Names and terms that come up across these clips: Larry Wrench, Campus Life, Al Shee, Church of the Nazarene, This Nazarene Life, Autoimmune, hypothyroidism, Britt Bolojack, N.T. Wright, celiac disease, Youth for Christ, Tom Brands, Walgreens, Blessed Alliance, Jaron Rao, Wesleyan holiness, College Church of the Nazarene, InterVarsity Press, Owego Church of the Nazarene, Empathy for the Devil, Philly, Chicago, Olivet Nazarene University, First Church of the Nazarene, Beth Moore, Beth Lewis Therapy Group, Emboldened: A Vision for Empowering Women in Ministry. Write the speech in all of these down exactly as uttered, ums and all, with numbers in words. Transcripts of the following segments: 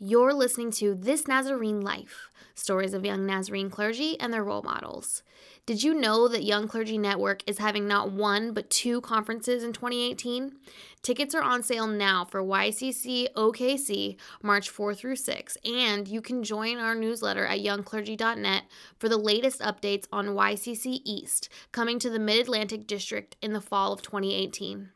You're listening to This Nazarene Life, stories of young Nazarene clergy and their role models. Did you know that Young Clergy Network is having not one but two conferences in twenty eighteen? Tickets are on sale now for Y C C O K C March fourth through sixth, and you can join our newsletter at young clergy dot net for the latest updates on Y C C East, coming to the Mid-Atlantic District in the fall of twenty eighteen.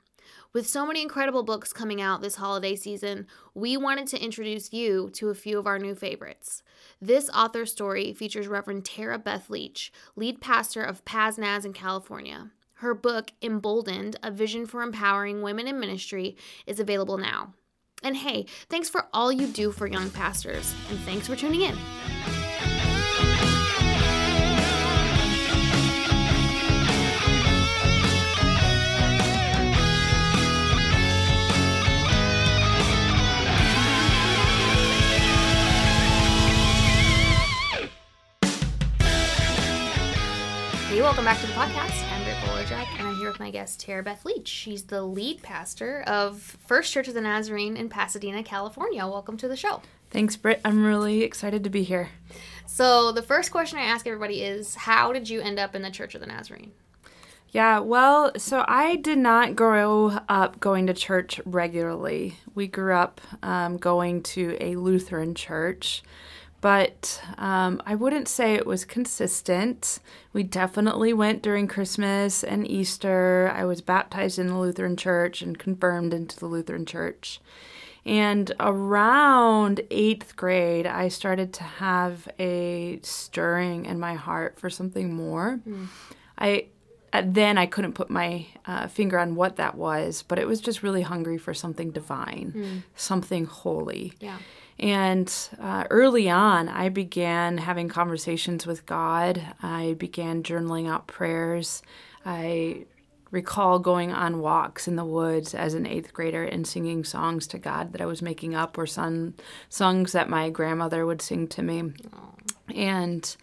With so many incredible books coming out this holiday season, we wanted to introduce you to a few of our new favorites. This author story features Reverend Tara Beth Leach, lead pastor of Paznaz in California. Her book, Emboldened: A Vision for Empowering Women in Ministry, is available now. And hey, thanks for all you do for young pastors, and thanks for tuning in. Welcome back to the podcast. I'm Britt Bolojack, and I'm here with my guest, Terabeth Leach. She's the lead pastor of First Church of the Nazarene in Pasadena, California. Welcome to the show. Thanks, Britt. I'm really excited to be here. So the first question I ask everybody is, how did you end up in the Church of the Nazarene? Yeah, well, so I did not grow up going to church regularly. We grew up um, going to a Lutheran church. But um, I wouldn't say it was consistent. We definitely went during Christmas and Easter. I was baptized in the Lutheran Church and confirmed into the Lutheran Church. And around eighth grade, I started to have a stirring in my heart for something more. Mm. I then I couldn't put my uh, finger on what that was, but it was just really hungry for something divine, mm. something holy. Yeah. And uh, early on, I began having conversations with God. I began journaling out prayers. I recall going on walks in the woods as an eighth grader and singing songs to God that I was making up, or son- songs that my grandmother would sing to me. Aww. And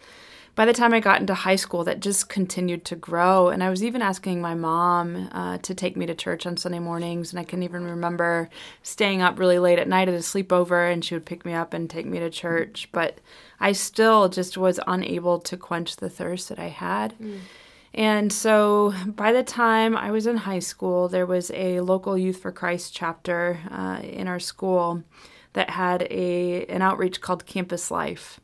by the time I got into high school, that just continued to grow. And I was even asking my mom uh, to take me to church on Sunday mornings. And I can even remember staying up really late at night at a sleepover, and she would pick me up and take me to church. But I still just was unable to quench the thirst that I had. Mm. And so by the time I was in high school, there was a local Youth for Christ chapter uh, in our school that had a an outreach called Campus Life.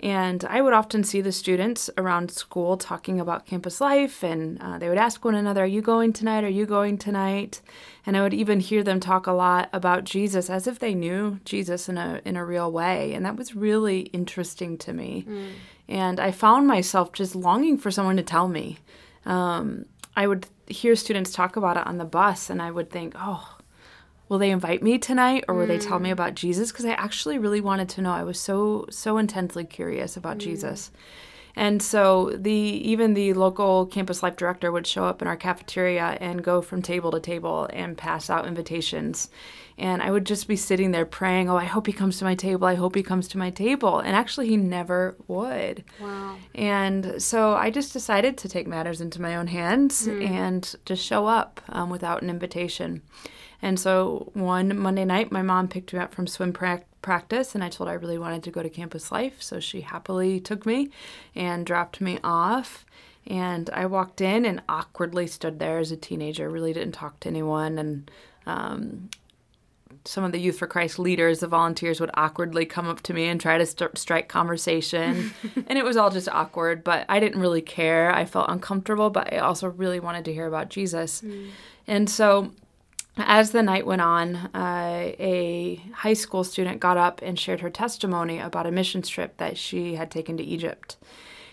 And I would often see the students around school talking about campus life, and uh, they would ask one another, are you going tonight? Are you going tonight? And I would even hear them talk a lot about Jesus, as if they knew Jesus in a in a real way. And that was really interesting to me. Mm. And I found myself just longing for someone to tell me. Um, I would hear students talk about it on the bus, and I would think, oh, will they invite me tonight, or will mm. they tell me about Jesus? Because I actually really wanted to know. I was so, so intensely curious about mm. Jesus. And so the even the local Campus Life director would show up in our cafeteria and go from table to table and pass out invitations. And I would just be sitting there praying, oh, I hope he comes to my table. I hope he comes to my table. And actually, he never would. Wow. And so I just decided to take matters into my own hands mm. and just show up um, without an invitation. And so one Monday night, my mom picked me up from swim pra- practice, and I told her I really wanted to go to Campus Life. So she happily took me and dropped me off. And I walked in and awkwardly stood there as a teenager, really didn't talk to anyone. And um, some of the Youth for Christ leaders, the volunteers, would awkwardly come up to me and try to st- strike conversation. And it was all just awkward, but I didn't really care. I felt uncomfortable, but I also really wanted to hear about Jesus. Mm. And so as the night went on, uh, a high school student got up and shared her testimony about a missions trip that she had taken to Egypt.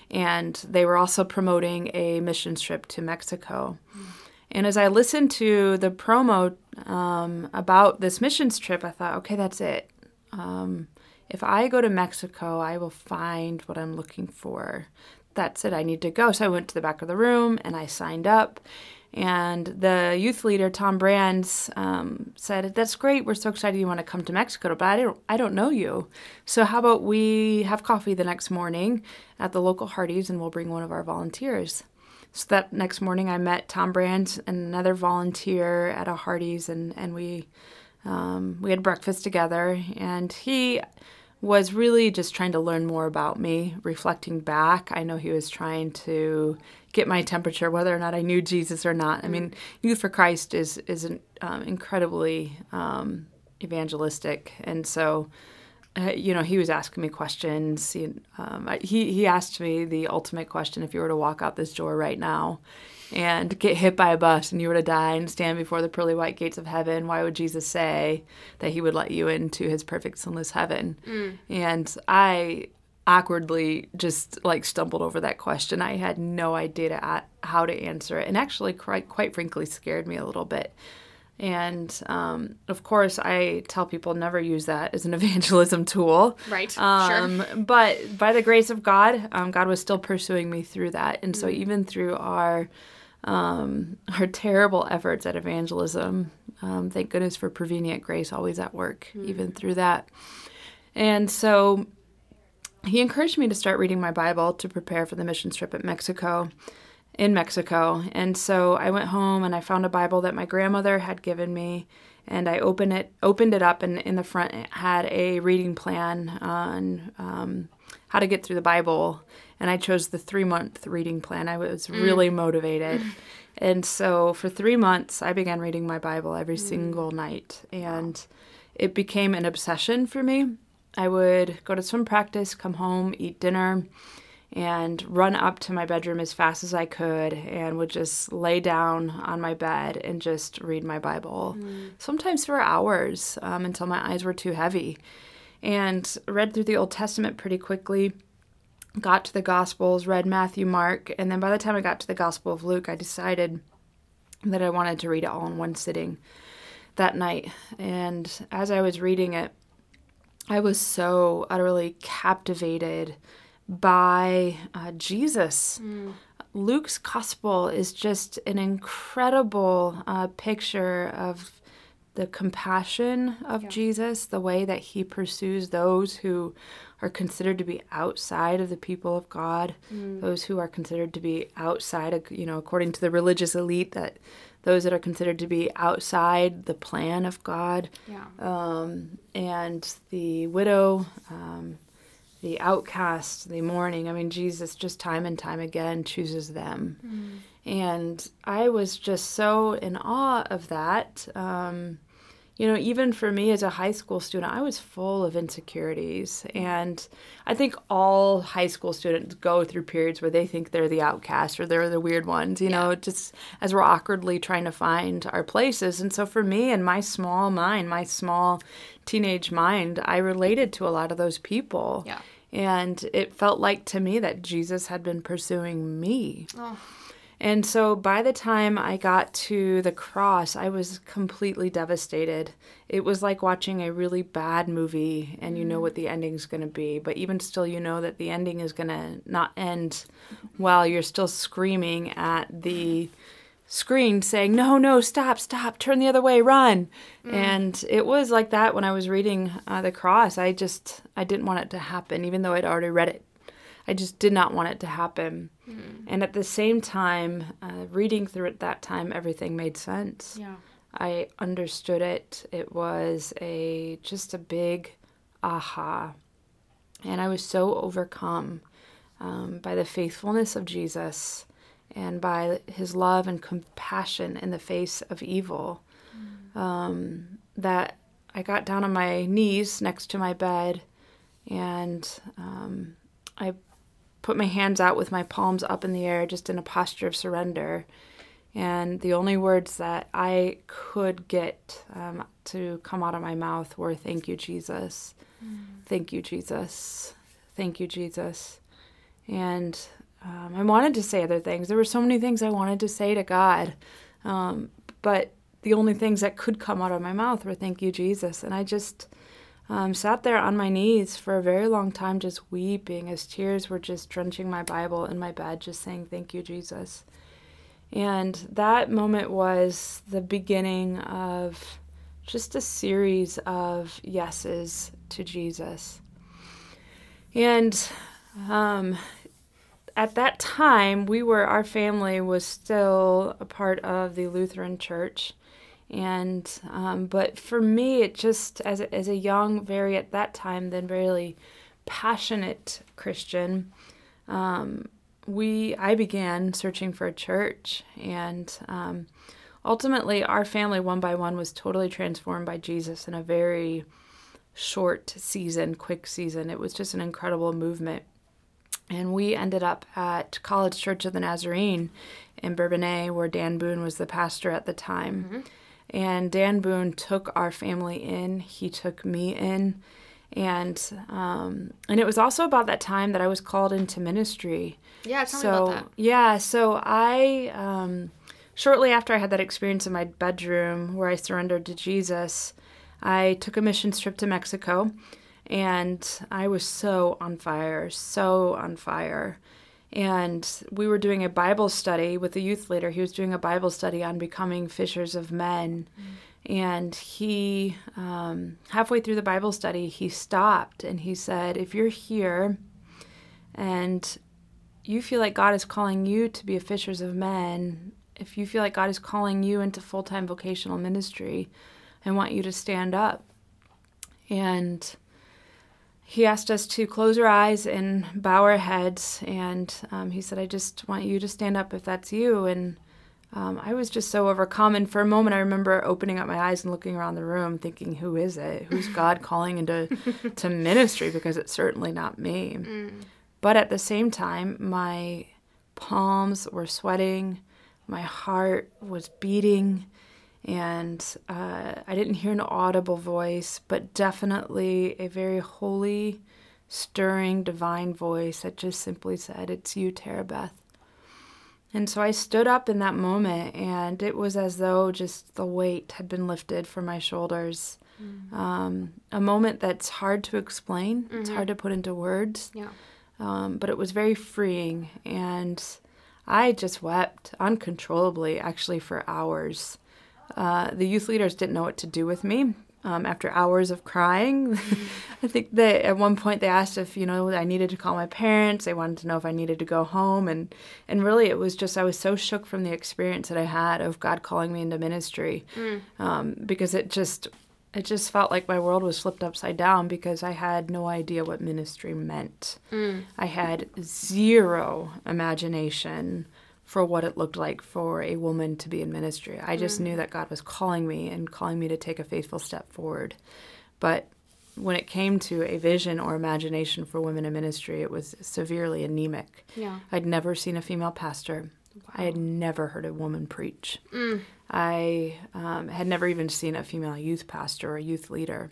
And they were also promoting a missions trip to Mexico. Mm. And as I listened to the promo um, about this missions trip, I thought, okay, that's it. Um, if I go to Mexico, I will find what I'm looking for. That's it. I need to go. So I went to the back of the room and I signed up. And the youth leader, Tom Brands, um, said, that's great. We're so excited you want to come to Mexico, but I don't, I don't know you. So how about we have coffee the next morning at the local Hardee's, and we'll bring one of our volunteers. So that next morning I met Tom Brands and another volunteer at a Hardee's, and, and we Um, we had breakfast together, and he was really just trying to learn more about me, reflecting back. I know he was trying to get my temperature, whether or not I knew Jesus or not. I mean, Youth for Christ is is an, um, incredibly um, evangelistic, and so, uh, you know, he was asking me questions. He, um, he he asked me the ultimate question: if you were to walk out this door right now and get hit by a bus and you were to die and stand before the pearly white gates of heaven, why would Jesus say that he would let you into his perfect sinless heaven? Mm. And I awkwardly just like stumbled over that question. I had no idea to at, how to answer it, and actually quite, quite frankly scared me a little bit. And um, of course, I tell people never use that as an evangelism tool. Right, um, sure. But by the grace of God, um, God was still pursuing me through that. And so even through our Um, our terrible efforts at evangelism. Um, thank goodness for prevenient grace, always at work, mm-hmm. even through that. And so he encouraged me to start reading my Bible to prepare for the mission trip at Mexico, in Mexico. And so I went home and I found a Bible that my grandmother had given me, and I opened it, opened it up, and in the front it had a reading plan on um, how to get through the Bible. And I chose the three-month reading plan. I was really mm. motivated. And so for three months, I began reading my Bible every mm. single night. And wow. it became an obsession for me. I would go to swim practice, come home, eat dinner, and run up to my bedroom as fast as I could, and would just lay down on my bed and just read my Bible, mm. sometimes for hours, um, until my eyes were too heavy. And read through the Old Testament pretty quickly. Got to the Gospels, read Matthew, Mark, and then by the time I got to the Gospel of Luke, I decided that I wanted to read it all in one sitting that night. And as I was reading it, I was so utterly captivated by uh, Jesus. Mm. Luke's Gospel is just an incredible uh, picture of the compassion of yeah. Jesus, the way that he pursues those who are considered to be outside of the people of God, mm. those who are considered to be outside, of, you know, according to the religious elite, that those that are considered to be outside the plan of God, yeah. um, and the widow, um, the outcast, the mourning. I mean, Jesus just time and time again chooses them. Mm. And I was just so in awe of that. Um, you know, even for me as a high school student, I was full of insecurities. And I think all high school students go through periods where they think they're the outcast or they're the weird ones, you yeah. know, just as we're awkwardly trying to find our places. And so for me and my small mind, my small teenage mind, I related to a lot of those people. Yeah. And it felt like to me that Jesus had been pursuing me. Oh. And so by the time I got to the cross, I was completely devastated. It was like watching a really bad movie, and you know what the ending's going to be. But even still, you know that the ending is going to not end while you're still screaming at the screen saying, no, no, stop, stop, turn the other way, run. Mm. And it was like that when I was reading uh, the cross. I just, I didn't want it to happen, even though I'd already read it. I just did not want it to happen. Mm. And at the same time, uh, reading through it that time, everything made sense. Yeah. I understood it. It was a just a big aha. And I was so overcome um, by the faithfulness of Jesus and by his love and compassion in the face of evil mm. um, that I got down on my knees next to my bed, and um, I put my hands out with my palms up in the air, just in a posture of surrender. And the only words that I could get um, to come out of my mouth were, thank you, Jesus. Mm. Thank you, Jesus. Thank you, Jesus. And um, I wanted to say other things. There were so many things I wanted to say to God. Um, but the only things that could come out of my mouth were, thank you, Jesus. And I just... Um, sat there on my knees for a very long time, just weeping as tears were just drenching my Bible in my bed, just saying, thank you, Jesus. And that moment was the beginning of just a series of yeses to Jesus. And um, at that time, we were, our family was still a part of the Lutheran Church. And um, but for me, it just as a, as a young, very at that time then really passionate Christian, um, we I began searching for a church, and um, ultimately our family one by one was totally transformed by Jesus in a very short season, quick season. It was just an incredible movement. And we ended up at College Church of the Nazarene in Bourbonnais, where Dan Boone was the pastor at the time. Mm-hmm. And Dan Boone took our family in. He took me in. And um, and it was also about that time that I was called into ministry. Yeah, tell so, me about that. Yeah, so I, um, shortly after I had that experience in my bedroom where I surrendered to Jesus, I took a mission trip to Mexico, and I was so on fire, so on fire. And we were doing a Bible study with the youth leader. He was doing a Bible study on becoming fishers of men. Mm. And he, um, halfway through the Bible study, he stopped and he said, if you're here and you feel like God is calling you to be a fishers of men, if you feel like God is calling you into full-time vocational ministry, I want you to stand up. And he asked us to close our eyes and bow our heads, and um, he said, I just want you to stand up if that's you. And um, I was just so overcome, and for a moment I remember opening up my eyes and looking around the room thinking, who is it? Who's God calling into to ministry? Because it's certainly not me. Mm. But at the same time, my palms were sweating, my heart was beating, and uh, I didn't hear an audible voice, but definitely a very holy, stirring, divine voice that just simply said, it's you, Terabeth. And so I stood up in that moment, and it was as though just the weight had been lifted from my shoulders. Mm-hmm. Um, a moment that's hard to explain. Mm-hmm. It's hard to put into words. Yeah. Um, but it was very freeing, and I just wept uncontrollably, actually, for hours. Uh, the youth leaders didn't know what to do with me um, after hours of crying. I think that at one point they asked if, you know, I needed to call my parents. They wanted to know if I needed to go home. And, and really it was just I was so shook from the experience that I had of God calling me into ministry mm. um, because it just it just felt like my world was flipped upside down because I had no idea what ministry meant. Mm. I had zero imagination for what it looked like for a woman to be in ministry. I just mm. knew that God was calling me and calling me to take a faithful step forward. But when it came to a vision or imagination for women in ministry, it was severely anemic. Yeah. I'd never seen a female pastor. Wow. I had never heard a woman preach. Mm. I um, had never even seen a female youth pastor or youth leader.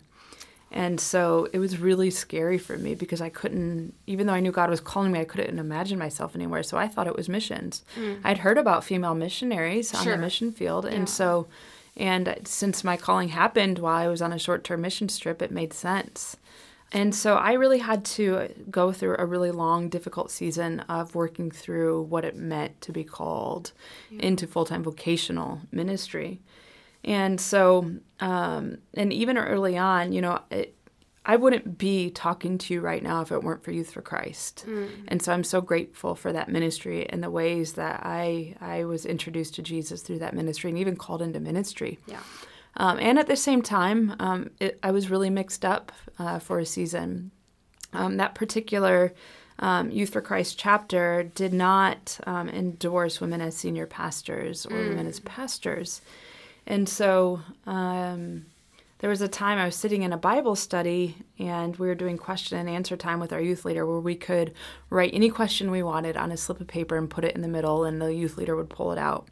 And so it was really scary for me because I couldn't, even though I knew God was calling me, I couldn't imagine myself anywhere. So I thought it was missions. Mm. I'd heard about female missionaries sure. on the mission field. Yeah. And so, and since my calling happened while I was on a short-term mission trip, it made sense. And so I really had to go through a really long, difficult season of working through what it meant to be called yeah. into full-time vocational ministry. And so, um, and even early on, you know, it, I wouldn't be talking to you right now if it weren't for Youth for Christ. Mm. And so I'm so grateful for that ministry and the ways that I I was introduced to Jesus through that ministry and even called into ministry. Yeah. Um, and at the same time, um, it, I was really mixed up uh, for a season. Um, that particular um, Youth for Christ chapter did not um, endorse women as senior pastors or mm. women as pastors. And so um, there was a time I was sitting in a Bible study, and we were doing question and answer time with our youth leader where we could write any question we wanted on a slip of paper and put it in the middle, and the youth leader would pull it out.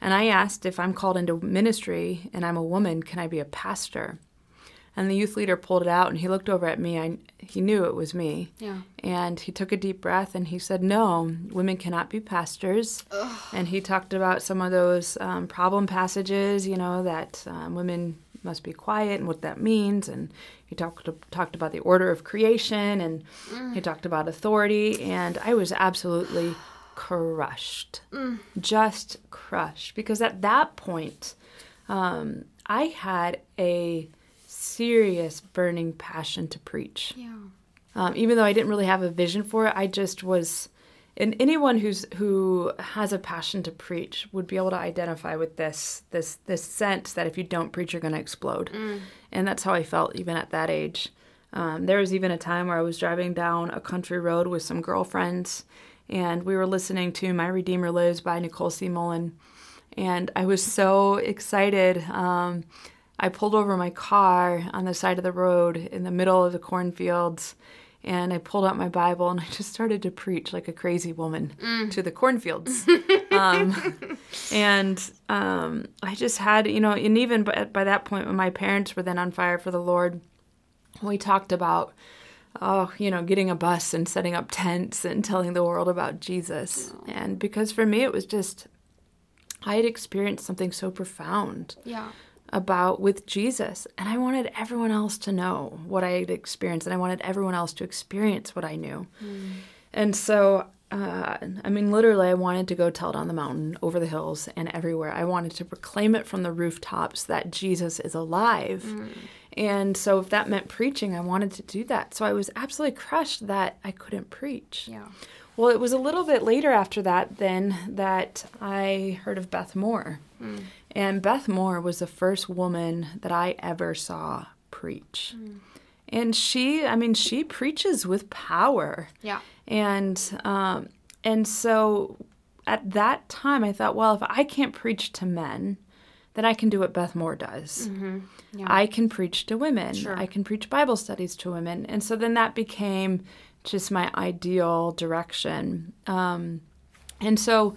And I asked, if I'm called into ministry and I'm a woman, can I be a pastor? And the youth leader pulled it out, and he looked over at me. I, he knew it was me. Yeah. And he took a deep breath, and he said, no, women cannot be pastors. Ugh. And he talked about some of those um, problem passages, you know, that um, women must be quiet and what that means. And he talked talked about the order of creation, and mm. he talked about authority. And I was absolutely crushed, mm. just crushed. Because at that point, um, I had a serious burning passion to preach. Yeah. Um, even though I didn't really have a vision for it, I just was And anyone who's who has a passion to preach would be able to identify with this this this sense that if you don't preach, you're going to explode. Mm. And that's how I felt even at that age. Um, there was even a time where I was driving down a country road with some girlfriends, and we were listening to My Redeemer Lives by Nicole C. Mullen. And I was so excited. Um, I pulled over my car on the side of the road in the middle of the cornfields, and I pulled out my Bible, and I just started to preach like a crazy woman mm. to the cornfields. um, and um, I just had, you know, and even by, by that point when my parents were then on fire for the Lord, we talked about, oh, you know, getting a bus and setting up tents and telling the world about Jesus. Oh. And because for me it was just, I had experienced something so profound. Yeah. about with Jesus, and I wanted everyone else to know what I had experienced, and I wanted everyone else to experience what I knew. Mm. And so, uh, I mean, literally, I wanted to go tell it on the mountain, over the hills, and everywhere. I wanted to proclaim it from the rooftops that Jesus is alive. Mm. And so if that meant preaching, I wanted to do that. So I was absolutely crushed that I couldn't preach. Yeah. Well, it was a little bit later after that then that I heard of Beth Moore. Mm. And Beth Moore was the first woman that I ever saw preach. Mm. And she, I mean, she preaches with power. Yeah. And um, and so at that time I thought, well, if I can't preach to men, then I can do what Beth Moore does. Mm-hmm. Yeah. I can preach to women. Sure. I can preach Bible studies to women. And so then that became just my ideal direction. Um, and so...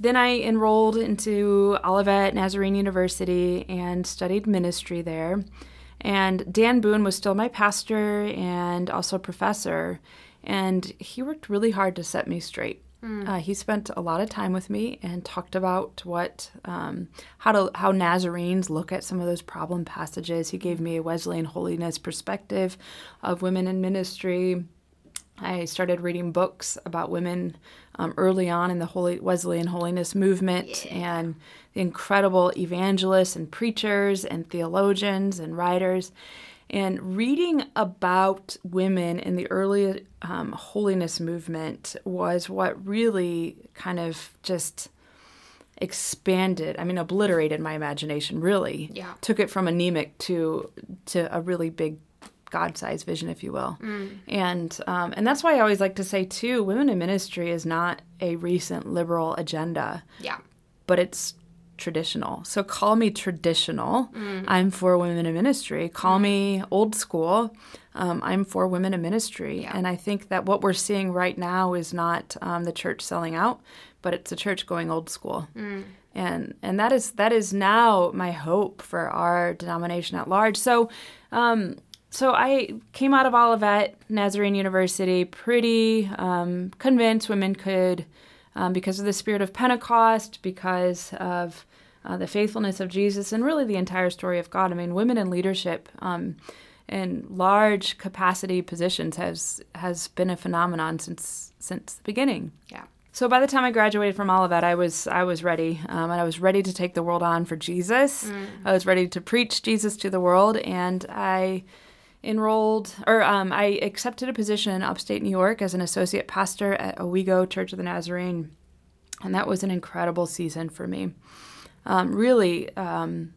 Then I enrolled into Olivet Nazarene University and studied ministry there. And Dan Boone was still my pastor and also professor. And he worked really hard to set me straight. Mm. Uh, he spent a lot of time with me and talked about what, um, how to, how Nazarenes look at some of those problem passages. He gave me a Wesleyan holiness perspective of women in ministry. I started reading books about women um, early on in the Holy Wesleyan holiness movement, yeah. and the incredible evangelists and preachers and theologians and writers. And reading about women in the early um, holiness movement was what really kind of just expanded, I mean, obliterated my imagination, really. Yeah. Took it from anemic to to a really big God-sized vision, if you will. Mm. And um, and that's why I always like to say, too, women in ministry is not a recent liberal agenda. Yeah. But it's traditional. So call me traditional. Mm. I'm for women in ministry. Call mm. me old school. Um, I'm for women in ministry. Yeah. And I think that what we're seeing right now is not um, the church selling out, but it's the church going old school. Mm. And and that is, that is now my hope for our denomination at large. So... Um, So I came out of Olivet Nazarene University pretty um, convinced women could, um, because of the spirit of Pentecost, because of uh, the faithfulness of Jesus, and really the entire story of God. I mean, women in leadership um, in large capacity positions has has been a phenomenon since since the beginning. Yeah. So by the time I graduated from Olivet, I was I was ready, um, and I was ready to take the world on for Jesus. Mm. I was ready to preach Jesus to the world, and I. enrolled, or um, I accepted a position in upstate New York as an associate pastor at Owego Church of the Nazarene, and that was an incredible season for me. Um, really, um,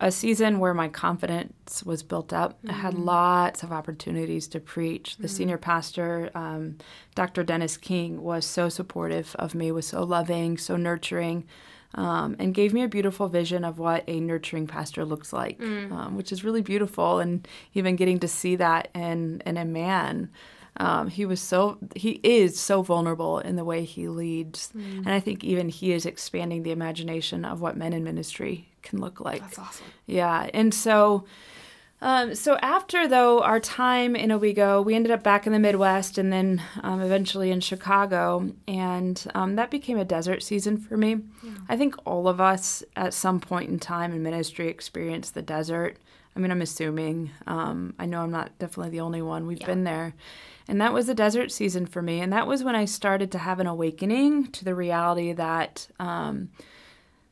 a season where my confidence was built up. Mm-hmm. I had lots of opportunities to preach. The mm-hmm. senior pastor, um, Doctor Dennis King, was so supportive of me, was so loving, so nurturing, Um, and gave me a beautiful vision of what a nurturing pastor looks like, mm. um, which is really beautiful. And even getting to see that in, in a man, um, he was so he is so vulnerable in the way he leads. Mm. And I think even he is expanding the imagination of what men in ministry can look like. That's awesome. Yeah. And so um, so after, though, our time in Owego, we ended up back in the Midwest and then um, eventually in Chicago. And um, that became a desert season for me. Yeah. I think all of us at some point in time in ministry experience the desert. I mean, I'm assuming. Um, I know I'm not definitely the only one. We've yeah. been there. And that was the desert season for me. And that was when I started to have an awakening to the reality that um,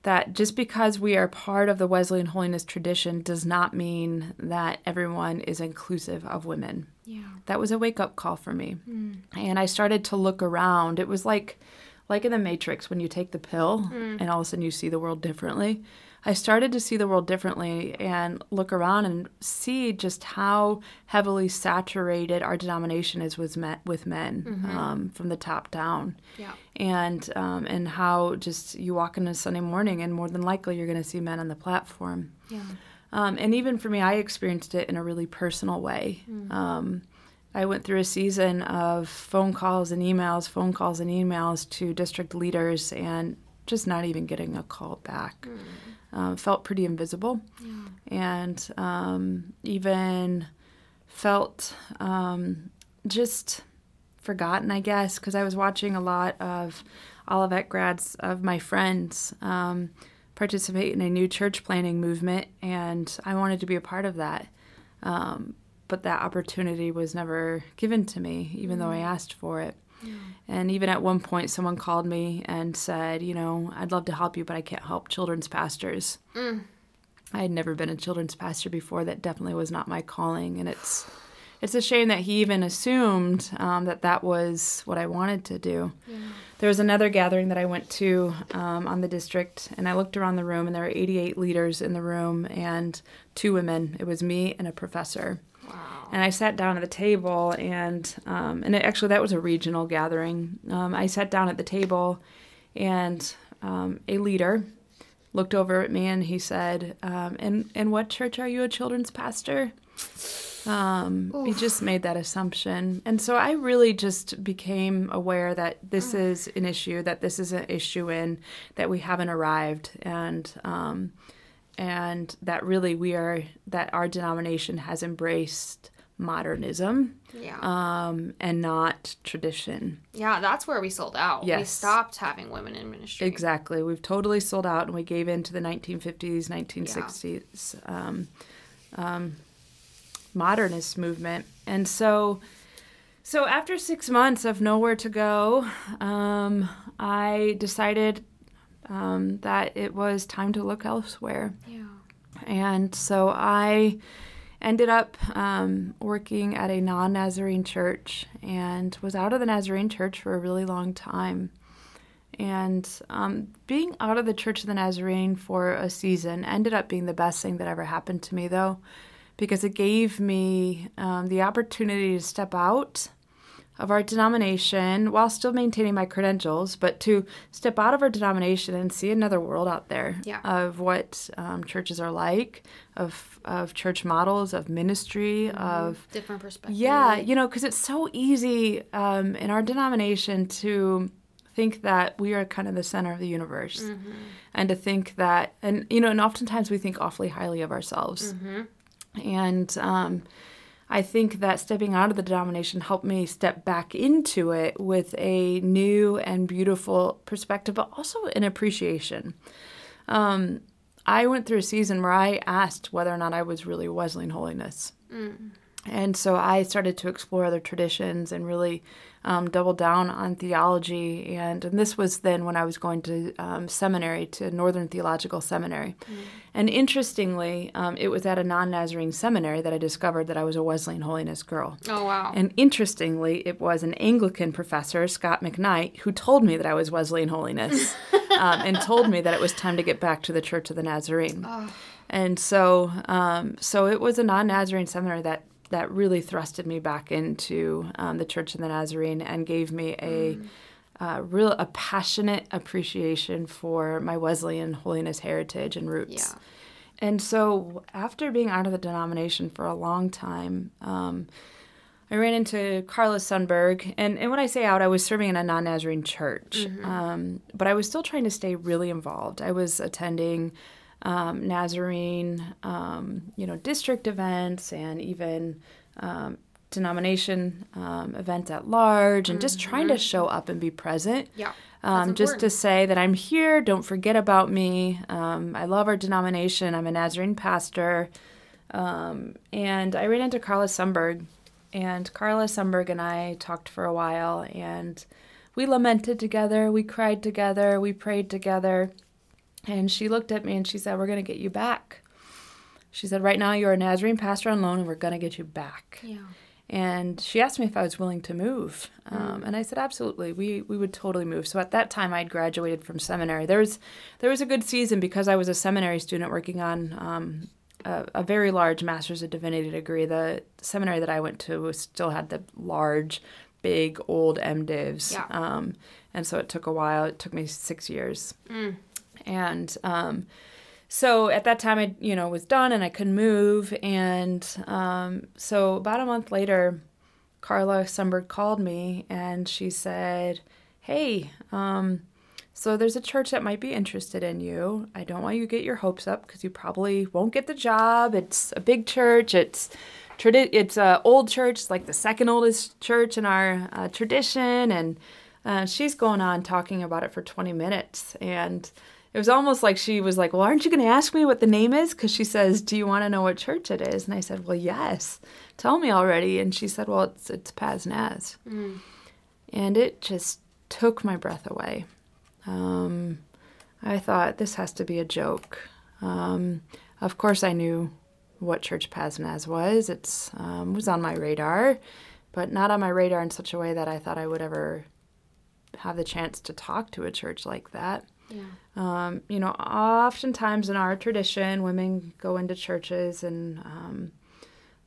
that just because we are part of the Wesleyan holiness tradition does not mean that everyone is inclusive of women. Yeah. That was a wake-up call for me. Mm. And I started to look around. It was like like in the Matrix when you take the pill mm. and all of a sudden you see the world differently. I started to see the world differently and look around and see just how heavily saturated our denomination is with men, with men mm-hmm. um, from the top down. Yeah. And um, and how just you walk in a Sunday morning and more than likely you're going to see men on the platform. Yeah. Um, and even for me, I experienced it in a really personal way. Mm-hmm. Um, I went through a season of phone calls and emails, phone calls and emails to district leaders and just not even getting a call back. Mm-hmm. Um, felt pretty invisible. Yeah. And um, even felt um, just forgotten, I guess, because I was watching a lot of Olivet grads of my friends um, participate in a new church planning movement, and I wanted to be a part of that. Um, but that opportunity was never given to me, even mm. though I asked for it. Yeah. And even at one point, someone called me and said, you know, I'd love to help you, but I can't help children's pastors. Mm. I had never been a children's pastor before. That definitely was not my calling. And it's it's a shame that he even assumed um, that that was what I wanted to do. Yeah. There was another gathering that I went to um, on the district, and I looked around the room, and there were eighty-eight leaders in the room and two women. It was me and a professor. Wow. And I sat down at the table, and um, and it, actually that was a regional gathering. Um, I sat down at the table, and um, a leader looked over at me, and he said, um, "And and what church are you a children's pastor?" Um, he just made that assumption. And so I really just became aware that this is an issue, that this is an issue in, that we haven't arrived, and um, and that really we are, that our denomination has embraced modernism yeah. um, and not tradition. Yeah, that's where we sold out. Yes. We stopped having women in ministry. Exactly. We've totally sold out, and we gave in to the nineteen fifties, nineteen sixties, yeah. um, um modernist movement. And so so after six months of nowhere to go, um, I decided um, that it was time to look elsewhere. Yeah. And so I ended up um, working at a non-Nazarene church and was out of the Nazarene church for a really long time. And um, being out of the Church of the Nazarene for a season ended up being the best thing that ever happened to me, though, because it gave me um, the opportunity to step out of our denomination while still maintaining my credentials, but to step out of our denomination and see another world out there yeah. of what um, churches are like, of of church models, of ministry, mm-hmm. of... different perspectives. Yeah, you know, because it's so easy um, in our denomination to think that we are kind of the center of the universe mm-hmm. and to think that, and you know, and oftentimes we think awfully highly of ourselves. Mm-hmm. And um, I think that stepping out of the denomination helped me step back into it with a new and beautiful perspective, but also an appreciation. Um, I went through a season where I asked whether or not I was really Wesleyan holiness. Mm. And so I started to explore other traditions and really um, double down on theology. And, and this was then when I was going to um, seminary, to Northern Theological Seminary. Mm. And interestingly, um, it was at a non-Nazarene seminary that I discovered that I was a Wesleyan holiness girl. Oh, wow. And interestingly, it was an Anglican professor, Scott McKnight, who told me that I was Wesleyan holiness um, and told me that it was time to get back to the Church of the Nazarene. Oh. And so um, so it was a non-Nazarene seminary that that really thrusted me back into um, the Church of the Nazarene and gave me a mm. uh, real a passionate appreciation for my Wesleyan holiness heritage and roots. Yeah. And so after being out of the denomination for a long time, um, I ran into Carla Sundberg. And, and when I say out, I was serving in a non-Nazarene church. Mm-hmm. Um, but I was still trying to stay really involved. I was attending Um, Nazarene, um, you know, district events and even um, denomination um, events at large, and mm-hmm. just trying to show up and be present. Yeah, um, just to say that I'm here. Don't forget about me. Um, I love our denomination. I'm a Nazarene pastor, um, and I ran into Carla Sundberg, and Carla Sundberg and I talked for a while, and we lamented together, we cried together, we prayed together. And she looked at me and she said, we're going to get you back. She said, right now you're a Nazarene pastor on loan and we're going to get you back. Yeah. And she asked me if I was willing to move. Um, and I said, absolutely, we we would totally move. So at that time, I'd graduated from seminary. There was, there was a good season because I was a seminary student working on um, a, a very large Master's of Divinity degree. The seminary that I went to was, still had the large, big, old MDivs. Yeah. Um, and so it took a while. It took me six years. Mm. And um, so at that time, I you know was done and I couldn't move. And um, so about a month later, Carla Sundberg called me and she said, hey, um, so there's a church that might be interested in you. I don't want you to get your hopes up because you probably won't get the job. It's a big church. It's tradi- It's an old church, like the second oldest church in our uh, tradition. And uh, she's going on talking about it for twenty minutes. And it was almost like she was like, well, aren't you going to ask me what the name is? Because she says, do you want to know what church it is? And I said, well, yes. Tell me already. And she said, well, it's it's Paznaz. Mm. And it just took my breath away. Um, I thought, this has to be a joke. Um, of course, I knew what Church Paznaz was. It's um, was on my radar, but not on my radar in such a way that I thought I would ever have the chance to talk to a church like that. Yeah. Um, you know, oftentimes in our tradition, women go into churches and um,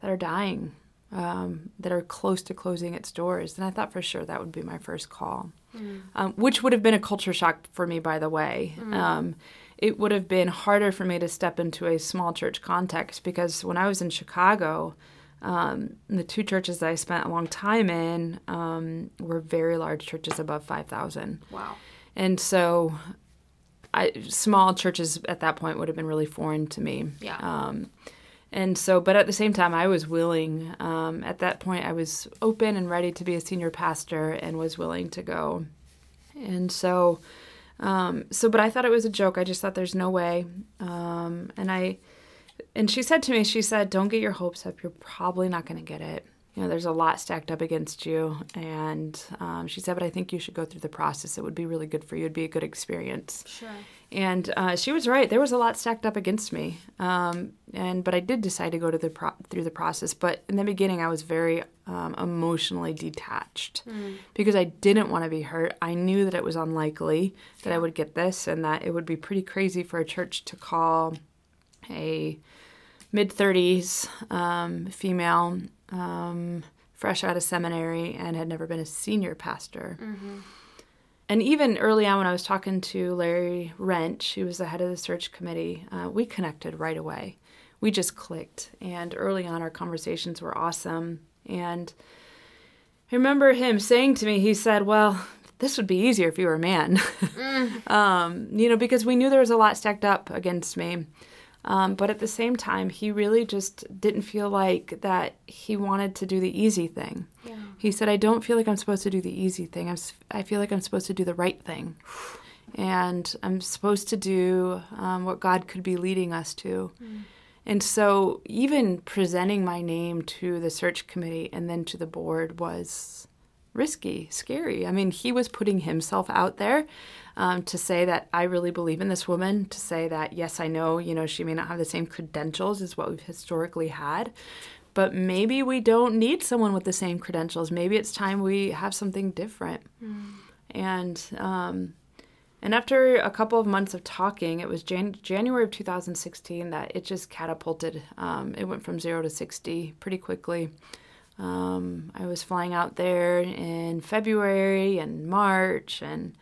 that are dying, um, that are close to closing its doors. And I thought for sure that would be my first call, mm. um, which would have been a culture shock for me, by the way. Mm. Um, it would have been harder for me to step into a small church context because when I was in Chicago, um, the two churches that I spent a long time in um, were very large churches above five thousand. Wow. And so I, small churches at that point would have been really foreign to me. Yeah. Um, and so, but at the same time, I was willing. Um, at that point, I was open and ready to be a senior pastor and was willing to go. And so, um, so, but I thought it was a joke. I just thought there's no way. Um, and I, and she said to me, she said, don't get your hopes up. You're probably not going to get it. You know, there's a lot stacked up against you. And um, she said, but I think you should go through the process. It would be really good for you. It'd be a good experience. Sure. And uh, she was right. There was a lot stacked up against me. Um, and but I did decide to go to the pro- through the process. But in the beginning, I was very um, emotionally detached mm. because I didn't want to be hurt. I knew that it was unlikely that yeah. I would get this and that it would be pretty crazy for a church to call a mid-thirties um, female Um, fresh out of seminary and had never been a senior pastor. Mm-hmm. And even early on when I was talking to Larry Wrench, who was the head of the search committee, uh, we connected right away. We just clicked. And early on, our conversations were awesome. And I remember him saying to me, he said, well, this would be easier if you were a man. mm. um, you know, because we knew there was a lot stacked up against me. Um, but at the same time, he really just didn't feel like that he wanted to do the easy thing. Yeah. He said, I don't feel like I'm supposed to do the easy thing. I'm, I feel like I'm supposed to do the right thing. And I'm supposed to do um, what God could be leading us to. Mm. And so even presenting my name to the search committee and then to the board was risky, scary. I mean, he was putting himself out there um, to say that I really believe in this woman, to say that, yes, I know, you know, she may not have the same credentials as what we've historically had, but maybe we don't need someone with the same credentials. Maybe it's time we have something different. Mm. And um, and after a couple of months of talking, it was Jan- January of two thousand sixteen that it just catapulted. Um, it went from zero to sixty pretty quickly. Um, I was flying out there in February and March, and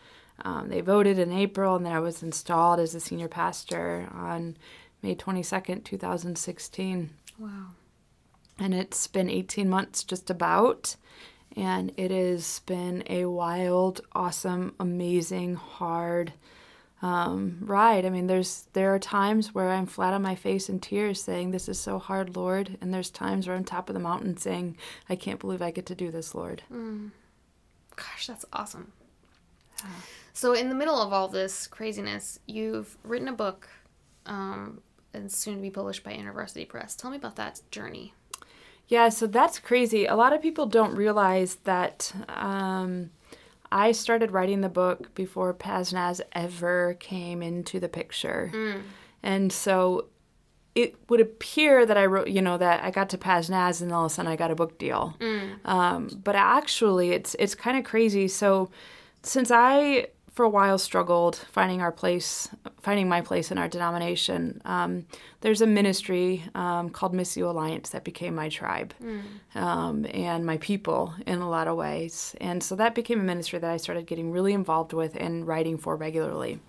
um, they voted in April, and then I was installed as a senior pastor on May twenty-second, twenty sixteen. Wow. And it's been eighteen months just about, and it has been a wild, awesome, amazing, hard um, ride. I mean, there's there are times where I'm flat on my face in tears saying, this is so hard, Lord. And there's times where I'm top of the mountain saying, I can't believe I get to do this, Lord. Mm. Gosh, that's awesome. Yeah. So in the middle of all this craziness, you've written a book um, and soon to be published by InterVarsity Press. Tell me about that journey. Yeah, so that's crazy. A lot of people don't realize that um, I started writing the book before Paznaz ever came into the picture. Mm. And so it would appear that I wrote, you know, that I got to Paznaz and all of a sudden I got a book deal. Mm. Um, but actually, it's it's kind of crazy. So since I, for a while, struggled finding our place, finding my place in our denomination, um, there's a ministry um, called Missio Alliance that became my tribe mm. um, and my people in a lot of ways. And so that became a ministry that I started getting really involved with and writing for regularly.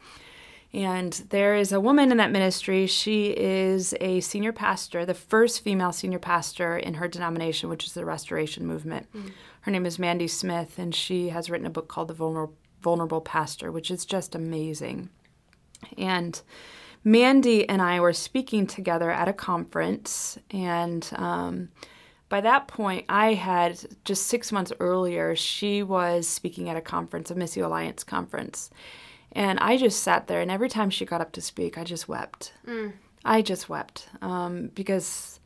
And there is a woman in that ministry. She is a senior pastor, the first female senior pastor in her denomination, which is the Restoration Movement. Mm. Her name is Mandy Smith, and she has written a book called The Vulner- Vulnerable Pastor, which is just amazing. And Mandy and I were speaking together at a conference, and um, by that point, I had, just six months earlier, she was speaking at a conference, a Missio Alliance conference. And I just sat there, and every time she got up to speak, I just wept. Mm. I just wept um, because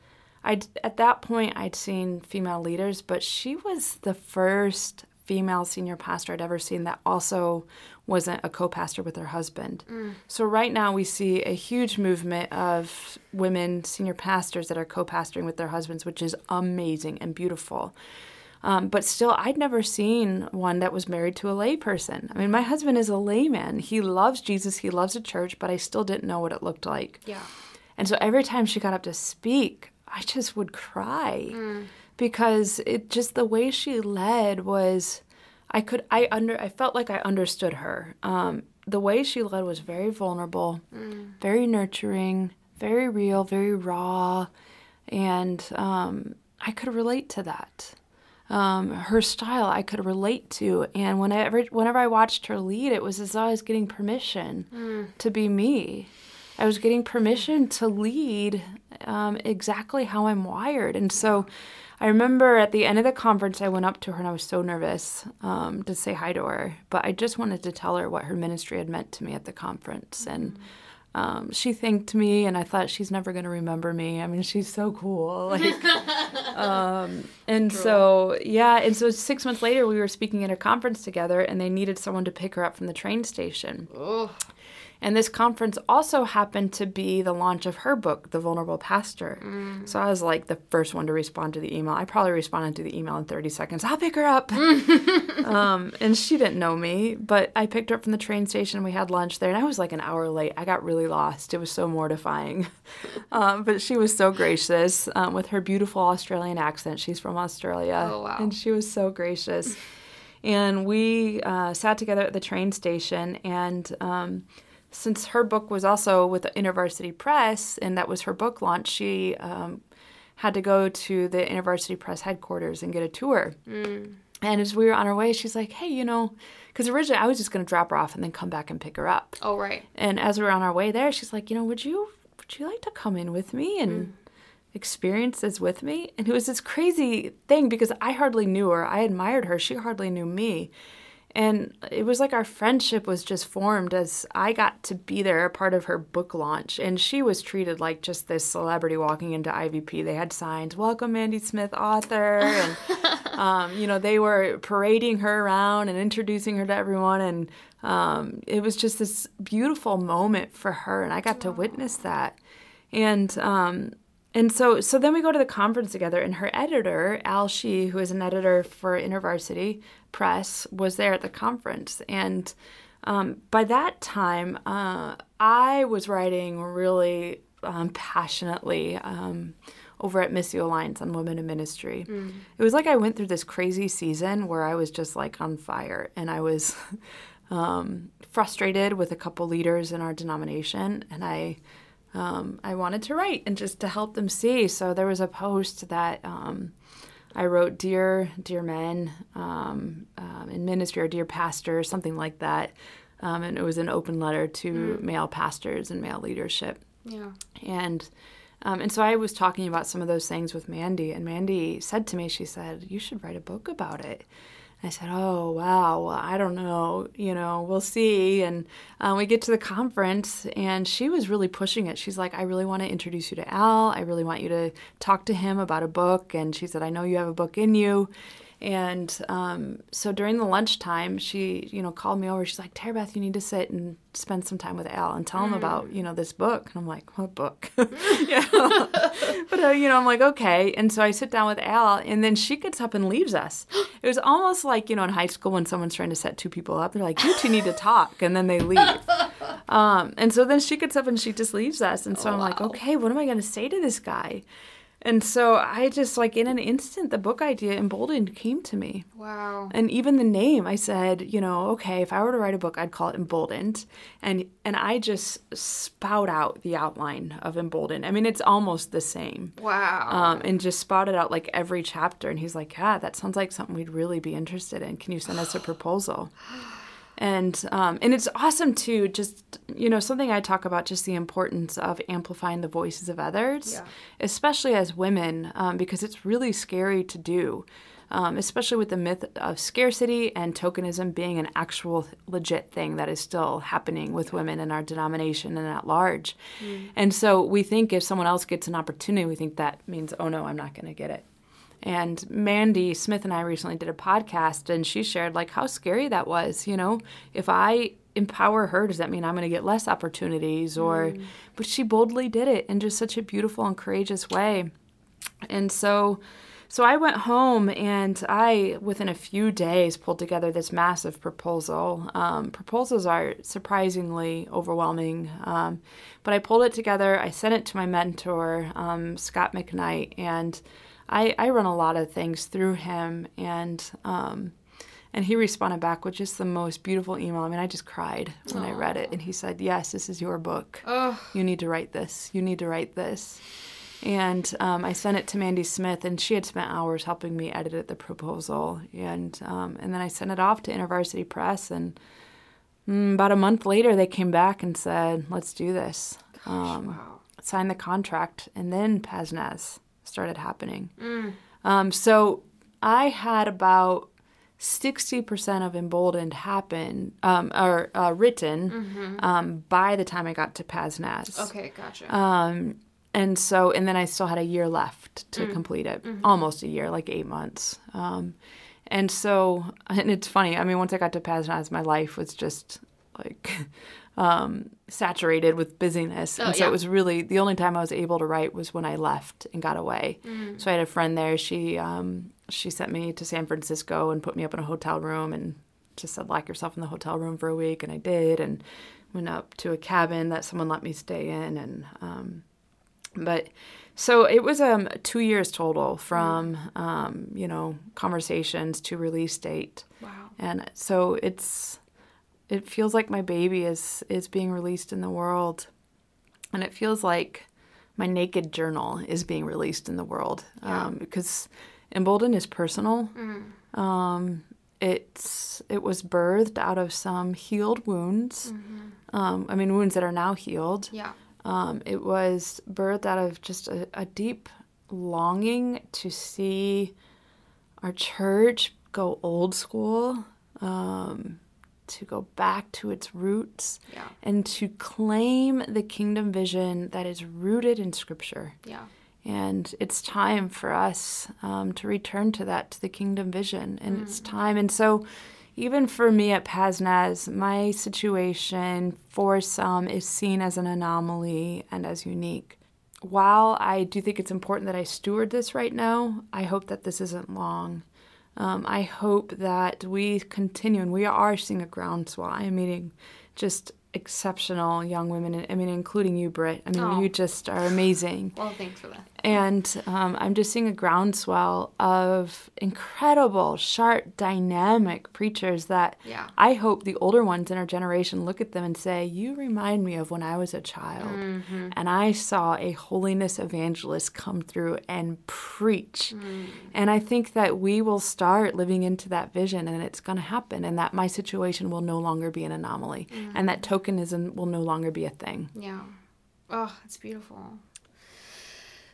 I at that point I'd seen female leaders, but she was the first female senior pastor I'd ever seen that also wasn't a co-pastor with her husband. Mm. So right now we see a huge movement of women senior pastors that are co-pastoring with their husbands, which is amazing and beautiful. Um, but still, I'd never seen one that was married to a lay person. I mean, my husband is a layman. He loves Jesus. He loves the church, but I still didn't know what it looked like. Yeah. And so every time she got up to speak, I just would cry mm. because it just the way she led was, I could, I under, I felt like I understood her. Um, the way she led was very vulnerable, mm. very nurturing, very real, very raw, and um, I could relate to that. Um, her style I could relate to, and whenever whenever I watched her lead, it was as though I was getting permission mm. to be me. I was getting permission to lead um, exactly how I'm wired. And so I remember at the end of the conference, I went up to her, and I was so nervous um, to say hi to her, but I just wanted to tell her what her ministry had meant to me at the conference. Mm-hmm. And Um, she thanked me, and I thought, she's never going to remember me. I mean, she's so cool. Like, um, and cool. so, yeah, and so six months later, we were speaking at a conference together, and they needed someone to pick her up from the train station. Oh. And this conference also happened to be the launch of her book, The Vulnerable Pastor. Mm. So I was like the first one to respond to the email. I probably responded to the email in thirty seconds. I'll pick her up. um, and she didn't know me, but I picked her up from the train station. We had lunch there, and I was like an hour late. I got really lost. It was so mortifying. um, but she was so gracious um, with her beautiful Australian accent. She's from Australia. Oh, wow. And she was so gracious. And we uh, sat together at the train station, and um, since her book was also with InterVarsity Press, and that was her book launch, she um, had to go to the InterVarsity Press headquarters and get a tour. Mm. And as we were on our way, she's like, hey, you know, because originally I was just going to drop her off and then come back and pick her up. Oh, right. And as we were on our way there, she's like, you know, would you would you like to come in with me and mm. experience this with me? And it was this crazy thing because I hardly knew her. I admired her. She hardly knew me. And it was like our friendship was just formed as I got to be there, a part of her book launch. And she was treated like just this celebrity walking into I V P. They had signs, welcome Mandy Smith, author. And, um, you know, they were parading her around and introducing her to everyone. And um, it was just this beautiful moment for her. And I got to witness that. And um, and so, so then we go to the conference together. And her editor, Al Shee, who is an editor for InterVarsity Press, was there at the conference. And um, by that time, uh, I was writing really um, passionately um, over at Missio Alliance on Women in Ministry. Mm. It was like I went through this crazy season where I was just like on fire, and I was um, frustrated with a couple leaders in our denomination, and I um, I wanted to write and just to help them see. So there was a post that Um, I wrote, dear, dear men um, um, in ministry, or dear pastor, something like that. Um, and it was an open letter to mm. male pastors and male leadership. Yeah. And um, and so I was talking about some of those things with Mandy. And Mandy said to me, she said, you should write a book about it. I said, oh, wow, well, I don't know, you know, we'll see. And uh, we get to the conference, and she was really pushing it. She's like, I really want to introduce you to Al. I really want you to talk to him about a book. And she said, I know you have a book in you. And um, so during the lunchtime, she, you know, called me over. She's like, Terabeth, you need to sit and spend some time with Al and tell him mm. about, you know, this book. And I'm like, what book? You know? But, uh, you know, I'm like, okay. And so I sit down with Al, and then she gets up and leaves us. It was almost like, you know, in high school when someone's trying to set two people up, they're like, you two need to talk. And then they leave. Um, and so then she gets up and she just leaves us. And so oh, I'm wow. like, okay, what am I going to say to this guy? And so I just, like, in an instant, the book idea, Emboldened, came to me. Wow. And even the name, I said, you know, okay, if I were to write a book, I'd call it Emboldened. And and I just spout out the outline of Emboldened. I mean, it's almost the same. Wow. Um, and just spouted out, like, every chapter. And he's like, yeah, that sounds like something we'd really be interested in. Can you send us a proposal? And um, and it's awesome, too, just, you know, something I talk about, just the importance of amplifying the voices of others, yeah. especially as women, um, because it's really scary to do, um, especially with the myth of scarcity and tokenism being an actual legit thing that is still happening with women in our denomination and at large. Mm. And so we think if someone else gets an opportunity, we think that means, oh, no, I'm not going to get it. And Mandy Smith and I recently did a podcast, and she shared, like, how scary that was. You know, if I empower her, does that mean I'm going to get less opportunities? Or, mm. But she boldly did it in just such a beautiful and courageous way. And so, so I went home, and I, within a few days, pulled together this massive proposal. Um, proposals are surprisingly overwhelming, um, but I pulled it together. I sent it to my mentor, um, Scott McKnight, and I, I run a lot of things through him, and um, and he responded back with just the most beautiful email. I mean, I just cried when Aww. I read it, and he said, yes, this is your book. Ugh. You need to write this. You need to write this. And um, I sent it to Mandy Smith, and she had spent hours helping me edit the proposal, and um, and then I sent it off to InterVarsity Press, and mm, about a month later, they came back and said, let's do this. Gosh, um, wow. Sign the contract, and then Paznaz started happening. Mm. Um, so I had about sixty percent of Emboldened happen um, or uh, written mm-hmm. um, by the time I got to Paznaz. Okay, gotcha. Um, and so, and then I still had a year left to mm. complete it, mm-hmm. almost a year, like eight months. Um, and so, and it's funny. I mean, once I got to Paznaz, my life was just like um, saturated with busyness. Oh, and so yeah. it was really, the only time I was able to write was when I left and got away. Mm. So I had a friend there. She um, she sent me to San Francisco and put me up in a hotel room and just said, lock yourself in the hotel room for a week. And I did, and went up to a cabin that someone let me stay in. And um, but so it was um, two years total from, mm. um, you know, conversations to release date. Wow. And so it's, it feels like my baby is, is being released in the world, and it feels like my naked journal is being released in the world, yeah. um, because Emboldened is personal. Mm-hmm. Um, it's it was birthed out of some healed wounds. Mm-hmm. Um, I mean, wounds that are now healed. Yeah. Um, it was birthed out of just a, a deep longing to see our church go old school. Um to go back to its roots, yeah. and to claim the kingdom vision that is rooted in Scripture. Yeah. And it's time for us um, to return to that, to the kingdom vision. And mm. it's time. And so even for me at Paznaz, my situation for some is seen as an anomaly and as unique. While I do think it's important that I steward this right now, I hope that this isn't long. Um, I hope that we continue, and we are seeing a groundswell. I am meeting just exceptional young women, I mean, including you, Britt. I mean, oh. you just are amazing. Well, thanks for that. And um, I'm just seeing a groundswell of incredible, sharp, dynamic preachers that yeah. I hope the older ones in our generation look at them and say, you remind me of when I was a child, mm-hmm. and I saw a holiness evangelist come through and preach. Mm. And I think that we will start living into that vision, and it's going to happen, and that my situation will no longer be an anomaly, mm. and that tokenism will no longer be a thing. Yeah. Oh, it's beautiful.